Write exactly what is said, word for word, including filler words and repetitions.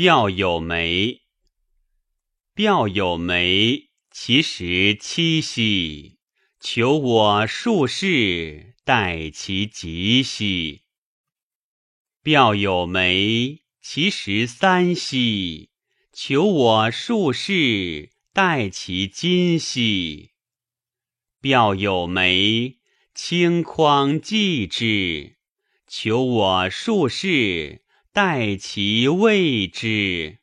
骠有梅，骠有梅，其实七兮！求我数事，待其极兮。骠有梅，其实三兮！求我数事，待其今兮。骠有梅，顷筐济之！求我数事，待其未之。